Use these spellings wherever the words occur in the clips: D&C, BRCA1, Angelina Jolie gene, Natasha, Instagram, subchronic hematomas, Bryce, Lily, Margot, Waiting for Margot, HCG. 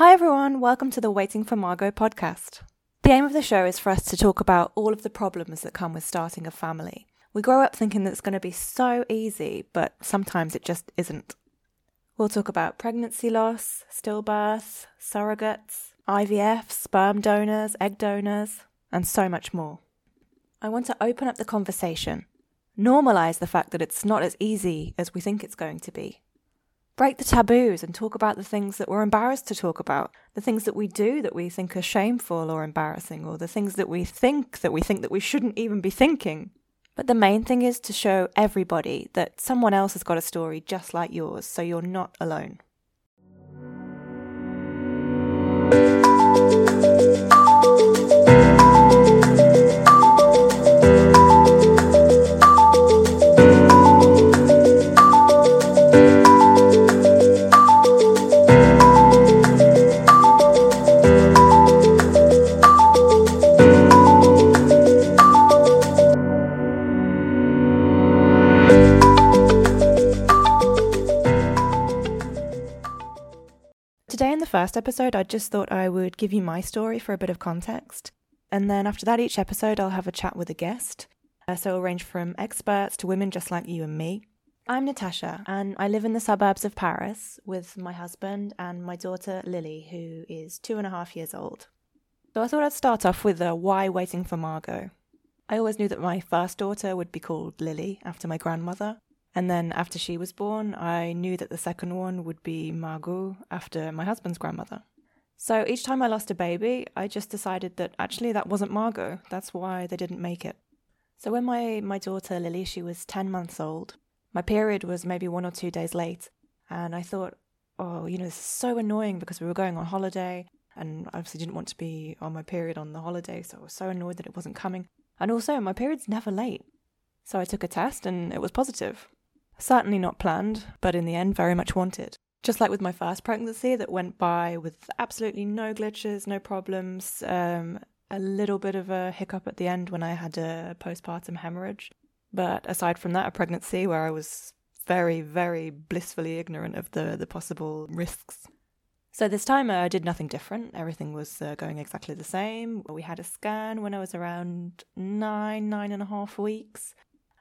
Hi everyone, welcome to the Waiting for Margot podcast. The aim of the show is for us to talk about all of the problems that come with starting a family. We grow up thinking that it's going to be so easy, but sometimes it just isn't. We'll talk about pregnancy loss, stillbirth, surrogates, IVF, sperm donors, egg donors, and so much more. I want to open up the conversation, normalise the fact that it's not as easy as we think it's going to be. Break the taboos and talk about the things that we're embarrassed to talk about, the things that we do that we think are shameful or embarrassing, or the things that we think that we shouldn't even be thinking. But the main thing is to show everybody that someone else has got a story just like yours, so you're not alone. First episode, I just thought I would give you my story for a bit of context, and then after that, each episode I'll have a chat with a guest, so I'll range from experts to women just like you and me. I'm Natasha, and I live in the suburbs of Paris with my husband and my daughter Lily, who is 2.5 years old. So I thought I'd start off with the why Waiting for Margot. I always knew that my first daughter would be called Lily, after my grandmother. And then after she was born, I knew that the second one would be Margot, after my husband's grandmother. So each time I lost a baby, I just decided that actually that wasn't Margot. That's why they didn't make it. So when my daughter Lily, she was 10 months old, my period was maybe 1 or 2 days late. And I thought, oh, you know, this is so annoying because we were going on holiday and I obviously didn't want to be on my period on the holiday. So I was so annoyed that it wasn't coming. And also my period's never late. So I took a test and it was positive. Certainly not planned, but in the end, very much wanted. Just like with my first pregnancy that went by with absolutely no glitches, no problems, a little bit of a hiccup at the end when I had a postpartum hemorrhage. But aside from that, a pregnancy where I was very, very blissfully ignorant of the possible risks. So this time I did nothing different. Everything was going exactly the same. We had a scan when I was around 9.5 weeks.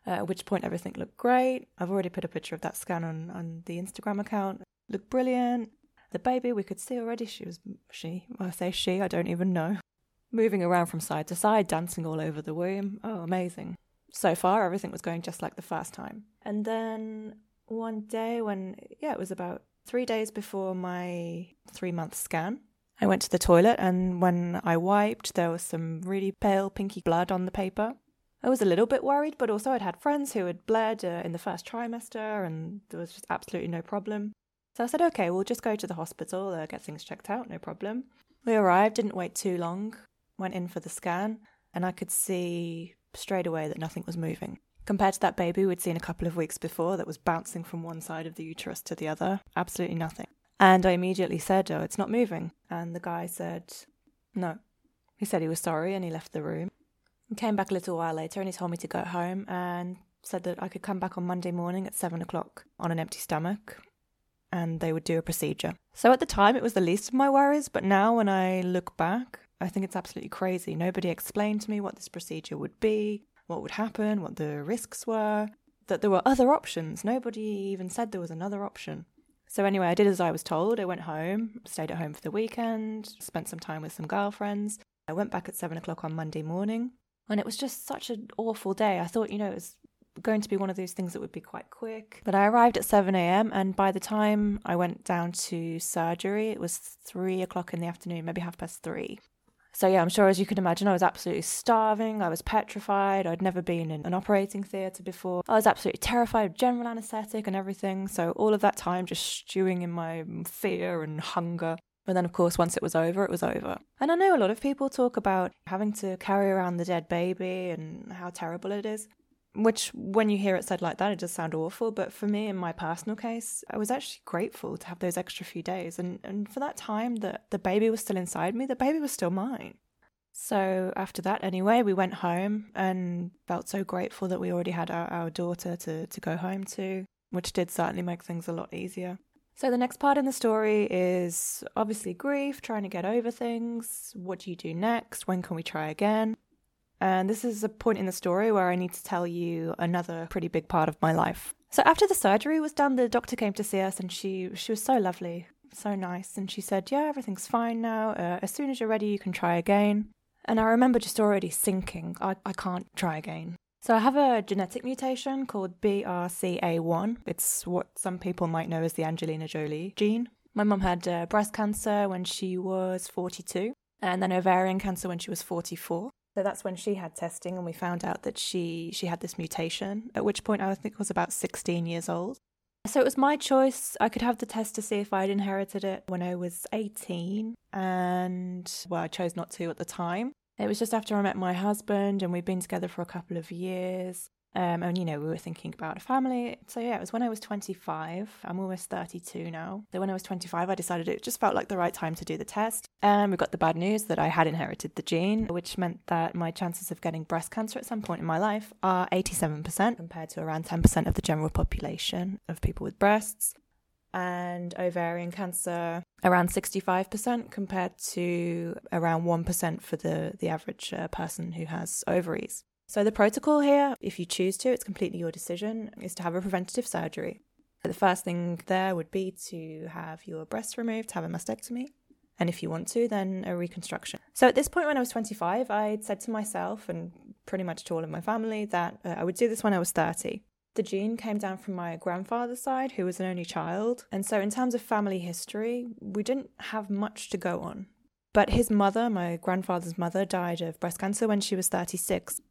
At which point everything looked great. I've already put a picture of that scan on the Instagram account. It looked brilliant. The baby, we could see already, I don't even know. Moving around from side to side, dancing all over the womb. Oh, amazing. So far, everything was going just like the first time. And then one day it was about 3 days before my 3-month scan, I went to the toilet, and when I wiped, there was some really pale pinky blood on the paper. I was a little bit worried, but also I'd had friends who had bled in the first trimester and there was just absolutely no problem. So I said, okay, we'll just go to the hospital, get things checked out, no problem. We arrived, didn't wait too long, went in for the scan, and I could see straight away that nothing was moving. Compared to that baby we'd seen a couple of weeks before that was bouncing from one side of the uterus to the other, absolutely nothing. And I immediately said, oh, it's not moving. And the guy said, no. He said he was sorry and he left the room. He came back a little while later and he told me to go home and said that I could come back on Monday morning at 7 o'clock on an empty stomach and they would do a procedure. So at the time it was the least of my worries, but now when I look back, I think it's absolutely crazy. Nobody explained to me what this procedure would be, what would happen, what the risks were, that there were other options. Nobody even said there was another option. So anyway, I did as I was told. I went home, stayed at home for the weekend, spent some time with some girlfriends. I went back at 7 o'clock on Monday morning. And it was just such an awful day. I thought, you know, it was going to be one of those things that would be quite quick. But I arrived at 7 a.m. and by the time I went down to surgery, it was 3 o'clock in the afternoon, maybe 3:30. So yeah, I'm sure as you can imagine, I was absolutely starving. I was petrified. I'd never been in an operating theatre before. I was absolutely terrified of general anaesthetic and everything. So all of that time just stewing in my fear and hunger. But then, of course, once it was over, it was over. And I know a lot of people talk about having to carry around the dead baby and how terrible it is, which when you hear it said like that, it does sound awful. But for me, in my personal case, I was actually grateful to have those extra few days. And for that time that the baby was still inside me, the baby was still mine. So after that, anyway, we went home and felt so grateful that we already had our daughter to go home to, which did certainly make things a lot easier. So the next part in the story is obviously grief, trying to get over things. What do you do next? When can we try again? And this is a point in the story where I need to tell you another pretty big part of my life. So after the surgery was done, the doctor came to see us, and she was so lovely, so nice. And she said, yeah, everything's fine now. As soon as you're ready, you can try again. And I remember just already sinking. I can't try again. So I have a genetic mutation called BRCA1. It's what some people might know as the Angelina Jolie gene. My mum had breast cancer when she was 42, and then ovarian cancer when she was 44. So that's when she had testing, and we found out that she had this mutation, at which point I think was about 16 years old. So it was my choice. I could have the test to see if I'd inherited it when I was 18, and well, I chose not to at the time. It was just after I met my husband, and we'd been together for a couple of years. And, you know, we were thinking about a family. So, yeah, it was when I was 25. I'm almost 32 now. So when I was 25, I decided it just felt like the right time to do the test. And we got the bad news that I had inherited the gene, which meant that my chances of getting breast cancer at some point in my life are 87% compared to around 10% of the general population of people with breasts. And ovarian cancer around 65% compared to around 1% for the average person who has ovaries. So the protocol here, if you choose to, it's completely your decision, is to have a preventative surgery. The first thing there would be to have your breasts removed, have a mastectomy, and if you want to, then a reconstruction. So at this point when I was 25, I'd said to myself and pretty much to all of my family that I would do this when I was 30. The gene came down from my grandfather's side, who was an only child. And so in terms of family history, we didn't have much to go on. But his mother, my grandfather's mother, died of breast cancer when she was 36.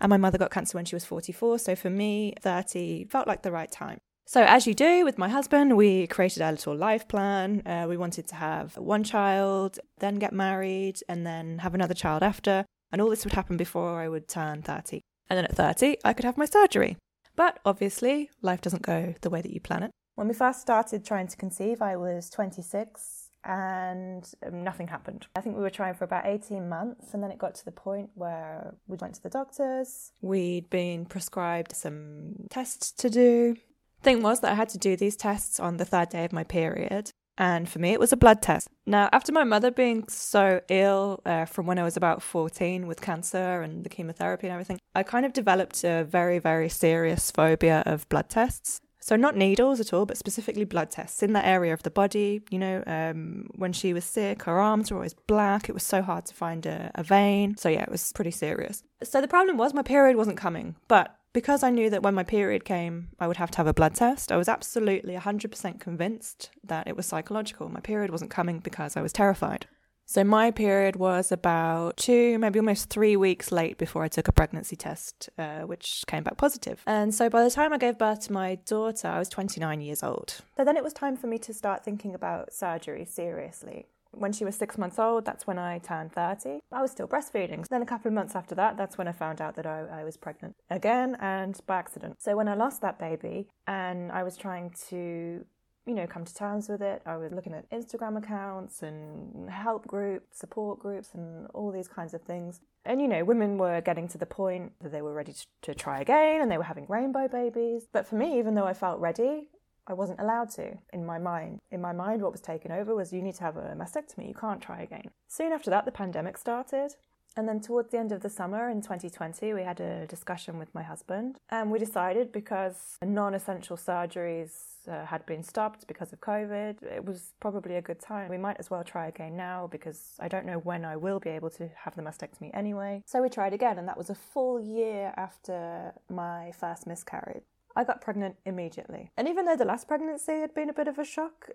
And my mother got cancer when she was 44. So for me, 30 felt like the right time. So as you do with my husband, we created our little life plan. We wanted to have one child, then get married, and then have another child after. And all this would happen before I would turn 30. And then at 30, I could have my surgery. But obviously, life doesn't go the way that you plan it. When we first started trying to conceive, I was 26 and nothing happened. I think we were trying for about 18 months, and then it got to the point where we went to the doctors. We'd been prescribed some tests to do. Thing was that I had to do these tests on the third day of my period. And for me, it was a blood test. Now, after my mother being so ill from when I was about 14 with cancer and the chemotherapy and everything, I kind of developed a very, very serious phobia of blood tests. So not needles at all, but specifically blood tests in that area of the body. You know, when she was sick, her arms were always black. It was so hard to find a vein. So yeah, it was pretty serious. So the problem was my period wasn't coming, but because I knew that when my period came, I would have to have a blood test, I was absolutely 100% convinced that it was psychological. My period wasn't coming because I was terrified. So my period was about 2, maybe almost 3 weeks late before I took a pregnancy test, which came back positive. And so by the time I gave birth to my daughter, I was 29 years old. So then it was time for me to start thinking about surgery seriously. When she was 6 months old, that's when I turned 30. I was still breastfeeding. Then a couple of months after that, that's when I found out that I was pregnant again, and by accident. So when I lost that baby and I was trying to, you know, come to terms with it, I was looking at Instagram accounts and help groups, support groups, and all these kinds of things. And, you know, women were getting to the point that they were ready to try again, and they were having rainbow babies. But for me, even though I felt ready, I wasn't allowed to, in my mind. In my mind, what was taken over was, you need to have a mastectomy, you can't try again. Soon after that, the pandemic started. And then towards the end of the summer in 2020, we had a discussion with my husband. And we decided, because non-essential surgeries had been stopped because of COVID, it was probably a good time. We might as well try again now, because I don't know when I will be able to have the mastectomy anyway. So we tried again, and that was a full year after my first miscarriage. I got pregnant immediately. And even though the last pregnancy had been a bit of a shock,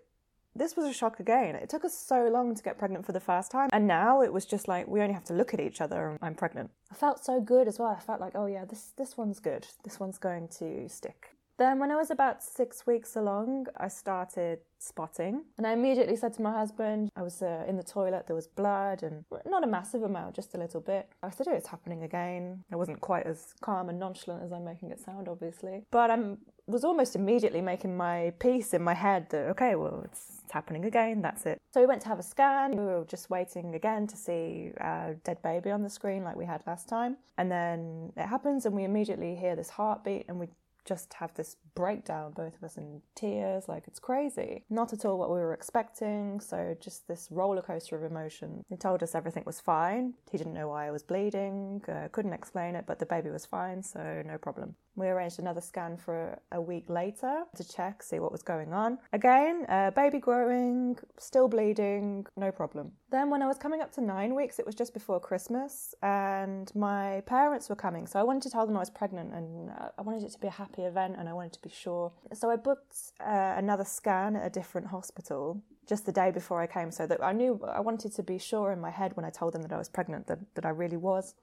this was a shock again. It took us so long to get pregnant for the first time. And now it was just like, we only have to look at each other and I'm pregnant. I felt so good as well. I felt like, oh yeah, this one's good. This one's going to stick. Then when I was about 6 weeks along, I started spotting. And I immediately said to my husband, I was in the toilet, there was blood, and not a massive amount, just a little bit. I said, oh, it's happening again. I wasn't quite as calm and nonchalant as I'm making it sound, obviously. But I was almost immediately making my peace in my head that, okay, well, it's happening again, that's it. So we went to have a scan. We were just waiting again to see our dead baby on the screen like we had last time. And then it happens, and we immediately hear this heartbeat, and we just have this breakdown, both of us in tears, like it's crazy. Not at all what we were expecting, so just this roller coaster of emotion. He told us everything was fine. He didn't know why I was bleeding, couldn't explain it, but the baby was fine, so no problem. We arranged another scan for a week later to check, see what was going on. Again, baby growing, still bleeding, no problem. Then when I was coming up to 9 weeks, it was just before Christmas, and my parents were coming, so I wanted to tell them I was pregnant, and I wanted it to be a happy event, and I wanted to be sure. So I booked another scan at a different hospital just the day before I came, so that I knew, I wanted to be sure in my head when I told them that I was pregnant, that I really was.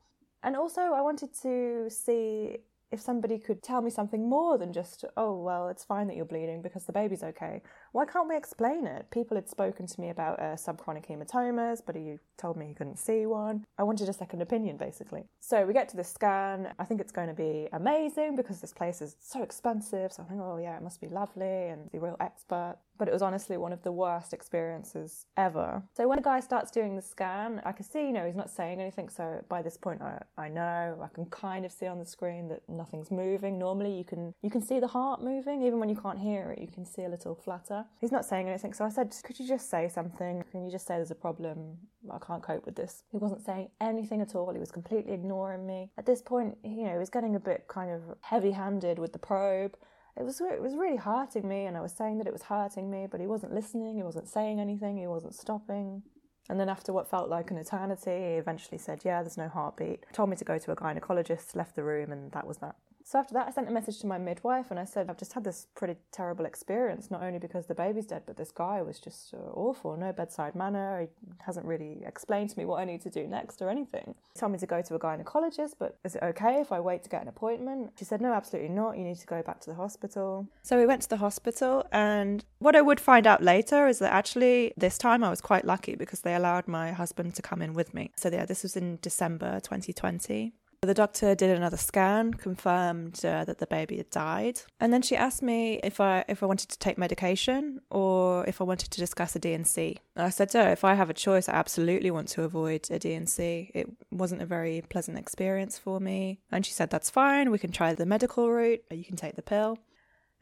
And also I wanted to see if somebody could tell me something more than just, oh, well, it's fine that you're bleeding because the baby's okay. Why can't we explain it? People had spoken to me about subchronic hematomas, but he told me he couldn't see one. I wanted a second opinion, basically. So we get to the scan. I think it's going to be amazing because this place is so expensive. So I think, oh, yeah, it must be lovely and the real expert. But it was honestly one of the worst experiences ever. So when the guy starts doing the scan, I can see, you know, he's not saying anything. So by this point, I know, I can kind of see on the screen that nothing's moving. Normally you can see the heart moving, even when you can't hear it, you can see a little flutter. He's not saying anything. So I said, could you just say something? Can you just say there's a problem? I can't cope with this. He wasn't saying anything at all. He was completely ignoring me. At this point, you know, he was getting a bit kind of heavy-handed with the probe. It was really hurting me, and I was saying that it was hurting me, but he wasn't listening, he wasn't saying anything, he wasn't stopping. And then after what felt like an eternity, he eventually said, yeah, there's no heartbeat. Told me to go to a gynecologist, left the room, and that was that. So after that, I sent a message to my midwife, and I said, I've just had this pretty terrible experience, not only because the baby's dead, but this guy was just awful, no bedside manner, he hasn't really explained to me what I need to do next or anything. He told me to go to a gynecologist, but is it okay if I wait to get an appointment? She said, no, absolutely not, you need to go back to the hospital. So we went to the hospital, and what I would find out later is that actually this time I was quite lucky because they allowed my husband to come in with me. So yeah, this was in December 2020. The doctor did another scan, confirmed that the baby had died, and then she asked me if I wanted to take medication or if I wanted to discuss a D&C. I said to her, if I have a choice, I absolutely want to avoid a D&C. It wasn't a very pleasant experience for me. And she said, that's fine, we can try the medical route, you can take the pill.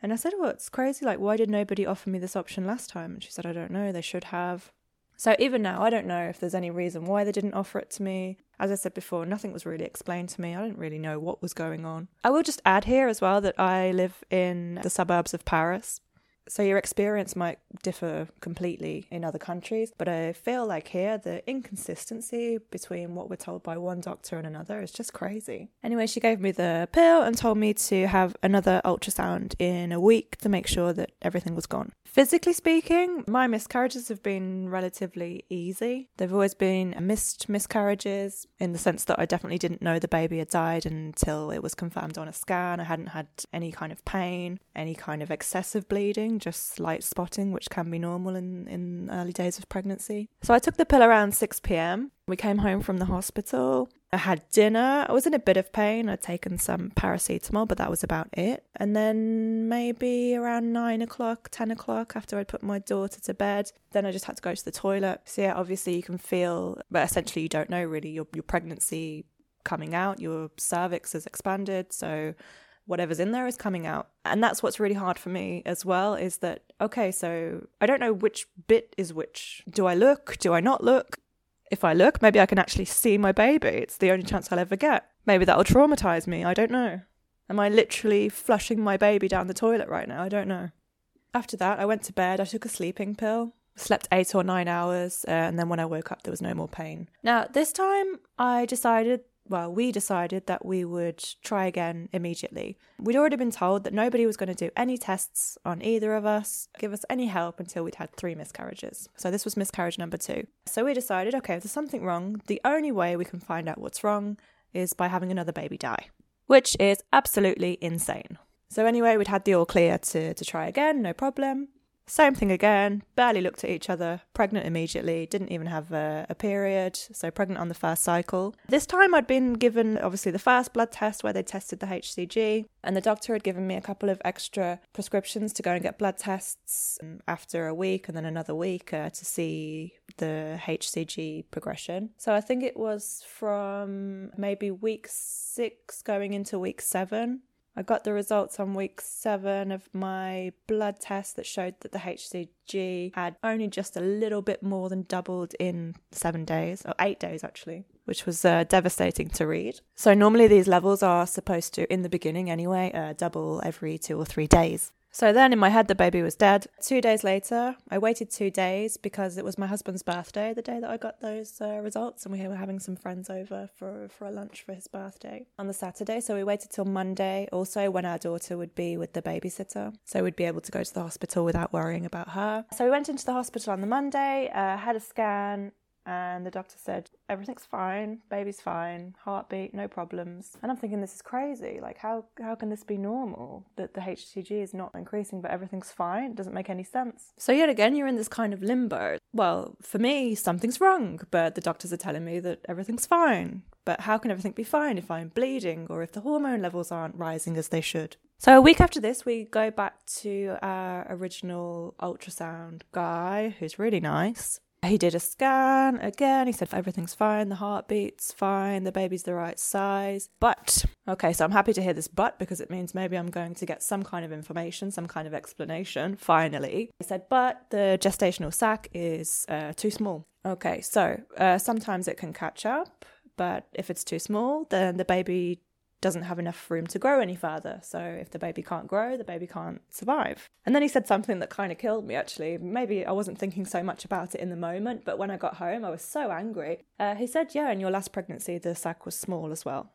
And I said, well, it's crazy, like, why did nobody offer me this option last time? And she said, I don't know, they should have. So even now, I don't know if there's any reason why they didn't offer it to me. As I said before, nothing was really explained to me. I didn't really know what was going on. I will just add here as well that I live in the suburbs of Paris. So your experience might differ completely in other countries, but I feel like here the inconsistency between what we're told by one doctor and another is just crazy. Anyway, she gave me the pill and told me to have another ultrasound in a week to make sure that everything was gone. Physically speaking, my miscarriages have been relatively easy. They've always been missed miscarriages in the sense that I definitely didn't know the baby had died until it was confirmed on a scan. I hadn't had any kind of pain, any kind of excessive bleeding. Just slight spotting, which can be normal in early days of pregnancy. So I took the pill around 6 p.m. We came home from the hospital. I had dinner. I was in a bit of pain. I'd taken some paracetamol, but that was about it. And then maybe around 9 o'clock, 10 o'clock, after I'd put my daughter to bed, then I just had to go to the toilet. So yeah, obviously you can feel, but essentially you don't know really your pregnancy coming out. Your cervix has expanded, so whatever's in there is coming out. And that's what's really hard for me as well, is that, okay, so I don't know which bit is which. Do I look? Do I not look? If I look, maybe I can actually see my baby. It's the only chance I'll ever get. Maybe that'll traumatize me. I don't know. Am I literally flushing my baby down the toilet right now? I don't know. After that, I went to bed. I took a sleeping pill. Slept 8 or 9 hours. And then when I woke up, there was no more pain. Now, this time we decided that we would try again immediately. We'd already been told that nobody was going to do any tests on either of us, give us any help until we'd had 3 miscarriages. So this was miscarriage number 2. So we decided, okay, if there's something wrong, the only way we can find out what's wrong is by having another baby die, which is absolutely insane. So anyway, we'd had the all clear to try again, no problem. Same thing again, barely looked at each other, pregnant immediately, didn't even have a period, so pregnant on the first cycle. This time I'd been given, obviously, the first blood test where they tested the HCG, and the doctor had given me a couple of extra prescriptions to go and get blood tests after a week and then another week to see the HCG progression. So I think it was from maybe week 6 going into week 7. I got the results on week 7 of my blood test that showed that the HCG had only just a little bit more than doubled in 7 days, or 8 days actually, which was devastating to read. So normally these levels are supposed to, in the beginning anyway, double every 2 or 3 days. So then in my head the baby was dead. 2 days later, I waited 2 days because it was my husband's birthday the day that I got those results, and we were having some friends over for a lunch for his birthday on the Saturday. So we waited till Monday, also when our daughter would be with the babysitter, so we'd be able to go to the hospital without worrying about her. So we went into the hospital on the Monday, had a scan, and the doctor said, everything's fine, baby's fine, heartbeat, no problems. And I'm thinking, this is crazy. Like, how can this be normal? That the HCG is not increasing, but everything's fine? It doesn't make any sense. So yet again, you're in this kind of limbo. Well, for me, something's wrong, but the doctors are telling me that everything's fine. But how can everything be fine if I'm bleeding or if the hormone levels aren't rising as they should? So a week after this, we go back to our original ultrasound guy, who's really nice. He did a scan again. He said everything's fine, the heartbeat's fine, the baby's the right size. But, okay, so I'm happy to hear this but, because it means maybe I'm going to get some kind of information, some kind of explanation, finally. He said, but the gestational sac is too small. Okay, so sometimes it can catch up, but if it's too small, then the baby doesn't have enough room to grow any further. So if the baby can't grow, the baby can't survive. And then he said something that kind of killed me, actually. Maybe I wasn't thinking so much about it in the moment, but when I got home, I was so angry. He said, yeah, in your last pregnancy, the sac was small as well.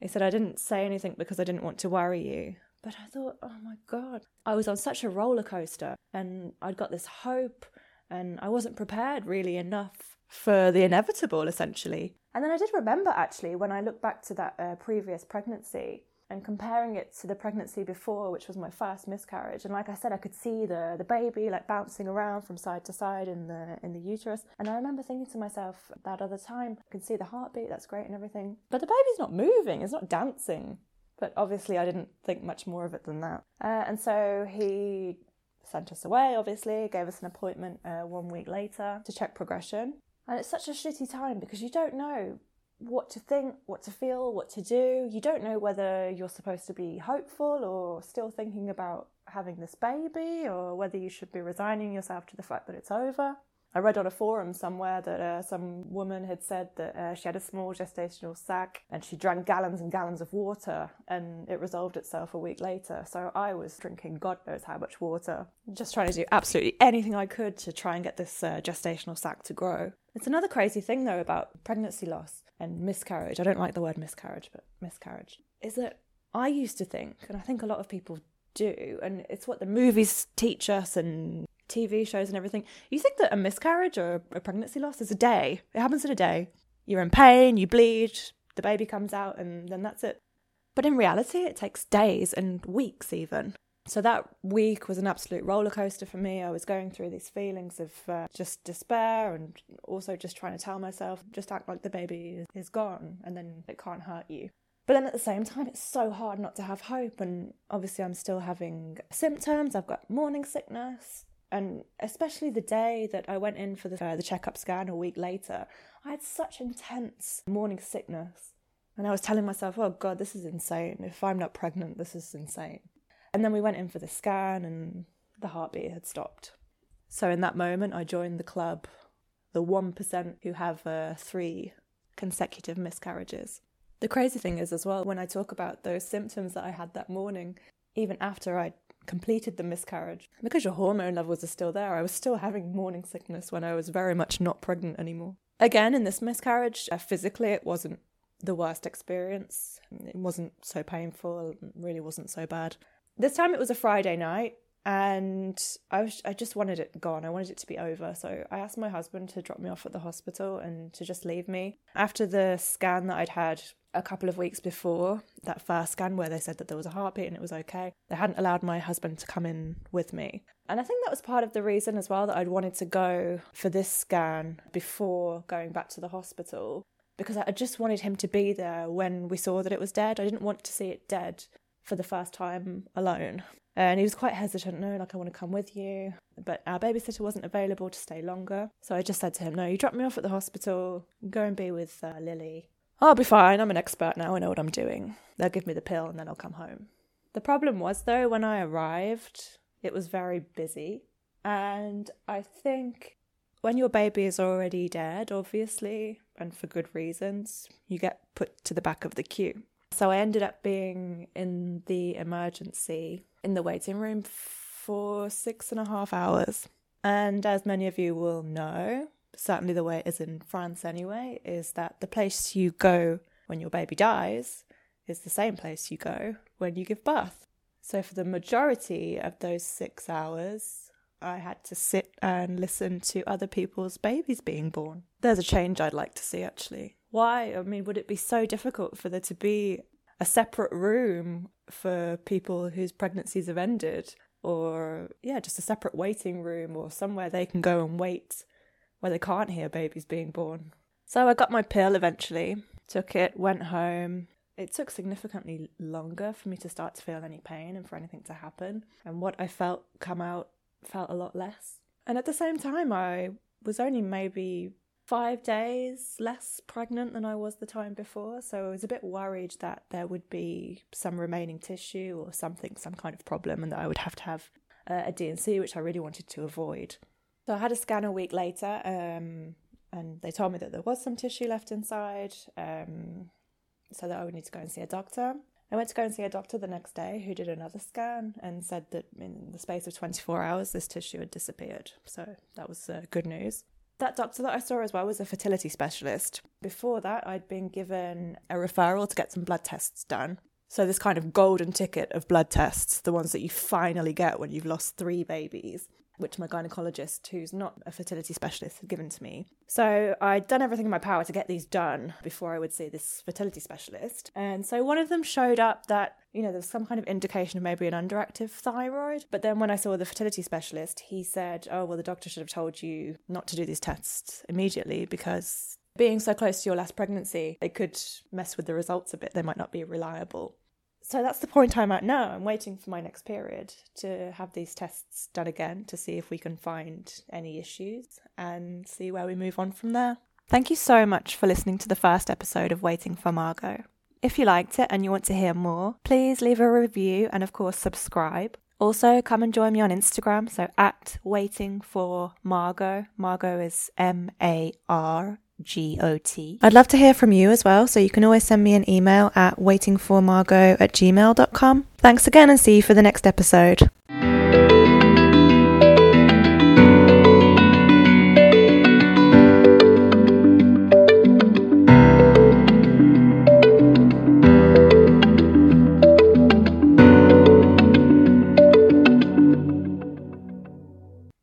He said, I didn't say anything because I didn't want to worry you. But I thought, oh my God, I was on such a roller coaster and I'd got this hope and I wasn't prepared really enough for the inevitable, essentially. And then I did remember, actually, when I looked back to that previous pregnancy and comparing it to the pregnancy before, which was my first miscarriage. And like I said, I could see the baby like bouncing around from side to side in the uterus. And I remember thinking to myself that other time, I can see the heartbeat, that's great and everything, but the baby's not moving, it's not dancing. But obviously I didn't think much more of it than that. And so he sent us away, obviously, gave us an appointment 1 week later to check progression. And it's such a shitty time because you don't know what to think, what to feel, what to do. You don't know whether you're supposed to be hopeful or still thinking about having this baby, or whether you should be resigning yourself to the fact that it's over. I read on a forum somewhere that some woman had said that she had a small gestational sac and she drank gallons and gallons of water and it resolved itself a week later. So I was drinking God knows how much water, just trying to do absolutely anything I could to try and get this gestational sac to grow. It's another crazy thing though about pregnancy loss and miscarriage. I don't like the word miscarriage, but miscarriage. Is that I used to think, and I think a lot of people do, and it's what the movies teach us and TV shows and everything, you think that a miscarriage or a pregnancy loss is a day. It happens in a day. You're in pain, you bleed, the baby comes out, and then that's it. But in reality, it takes days and weeks even. So that week was an absolute roller coaster for me. I was going through these feelings of just despair and also just trying to tell myself, just act like the baby is gone and then it can't hurt you. But then at the same time, it's so hard not to have hope. And obviously I'm still having symptoms. I've got morning sickness. And especially the day that I went in for the checkup scan a week later, I had such intense morning sickness. And I was telling myself, oh God, this is insane. If I'm not pregnant, this is insane. And then we went in for the scan and the heartbeat had stopped. So in that moment, I joined the club, the 1% who have 3 consecutive miscarriages. The crazy thing is as well, when I talk about those symptoms that I had that morning, even after I completed the miscarriage, because your hormone levels are still there, I was still having morning sickness when I was very much not pregnant anymore. Again, in this miscarriage, physically it wasn't the worst experience. It wasn't so painful, it really wasn't so bad. This time it was a Friday night and I just wanted it gone. I wanted it to be over. So I asked my husband to drop me off at the hospital and to just leave me. After the scan that I'd had a couple of weeks before, that first scan where they said that there was a heartbeat and it was okay, they hadn't allowed my husband to come in with me. And I think that was part of the reason as well that I'd wanted to go for this scan before going back to the hospital, because I just wanted him to be there when we saw that it was dead. I didn't want to see it dead for the first time alone. And he was quite hesitant, no, like, I want to come with you. But our babysitter wasn't available to stay longer. So I just said to him, no, you drop me off at the hospital, go and be with Lily. I'll be fine, I'm an expert now, I know what I'm doing. They'll give me the pill and then I'll come home. The problem was, though, when I arrived, it was very busy. And I think when your baby is already dead, obviously, and for good reasons, you get put to the back of the queue. So I ended up being in the emergency in the waiting room for 6.5 hours. And as many of you will know, certainly the way it is in France anyway, is that the place you go when your baby dies is the same place you go when you give birth. So for the majority of those 6 hours, I had to sit and listen to other people's babies being born. There's a change I'd like to see, actually. Why? I mean, would it be so difficult for there to be a separate room for people whose pregnancies have ended? Or, yeah, just a separate waiting room or somewhere they can go and wait where they can't hear babies being born. So I got my pill eventually, took it, went home. It took significantly longer for me to start to feel any pain and for anything to happen. And what I felt come out felt a lot less. And at the same time, I was only maybe 5 days less pregnant than I was the time before. So I was a bit worried that there would be some remaining tissue or something, some kind of problem, and that I would have to have a D&C, which I really wanted to avoid. So I had a scan a week later, and they told me that there was some tissue left inside, so that I would need to go and see a doctor. I went to go and see a doctor the next day who did another scan and said that in the space of 24 hours, this tissue had disappeared. So that was good news. That doctor that I saw as well was a fertility specialist. Before that, I'd been given a referral to get some blood tests done. So this kind of golden ticket of blood tests, the ones that you finally get when you've lost 3 babies, which my gynecologist, who's not a fertility specialist, had given to me. So I'd done everything in my power to get these done before I would see this fertility specialist. And so one of them showed up that, you know, there was some kind of indication of maybe an underactive thyroid. But then when I saw the fertility specialist, he said, oh, well, the doctor should have told you not to do these tests immediately because being so close to your last pregnancy, they could mess with the results a bit. They might not be reliable. So that's the point I'm at now. I'm waiting for my next period to have these tests done again to see if we can find any issues and see where we move on from there. Thank you so much for listening to the first episode of Waiting for Margot. If you liked it and you want to hear more, please leave a review and of course subscribe. Also, come and join me on Instagram, so at Waiting for Margot. Margot is MARGOT. I'd love to hear from you as well, so you can always send me an email at waitingformargot@gmail.com. Thanks again and see you for the next episode.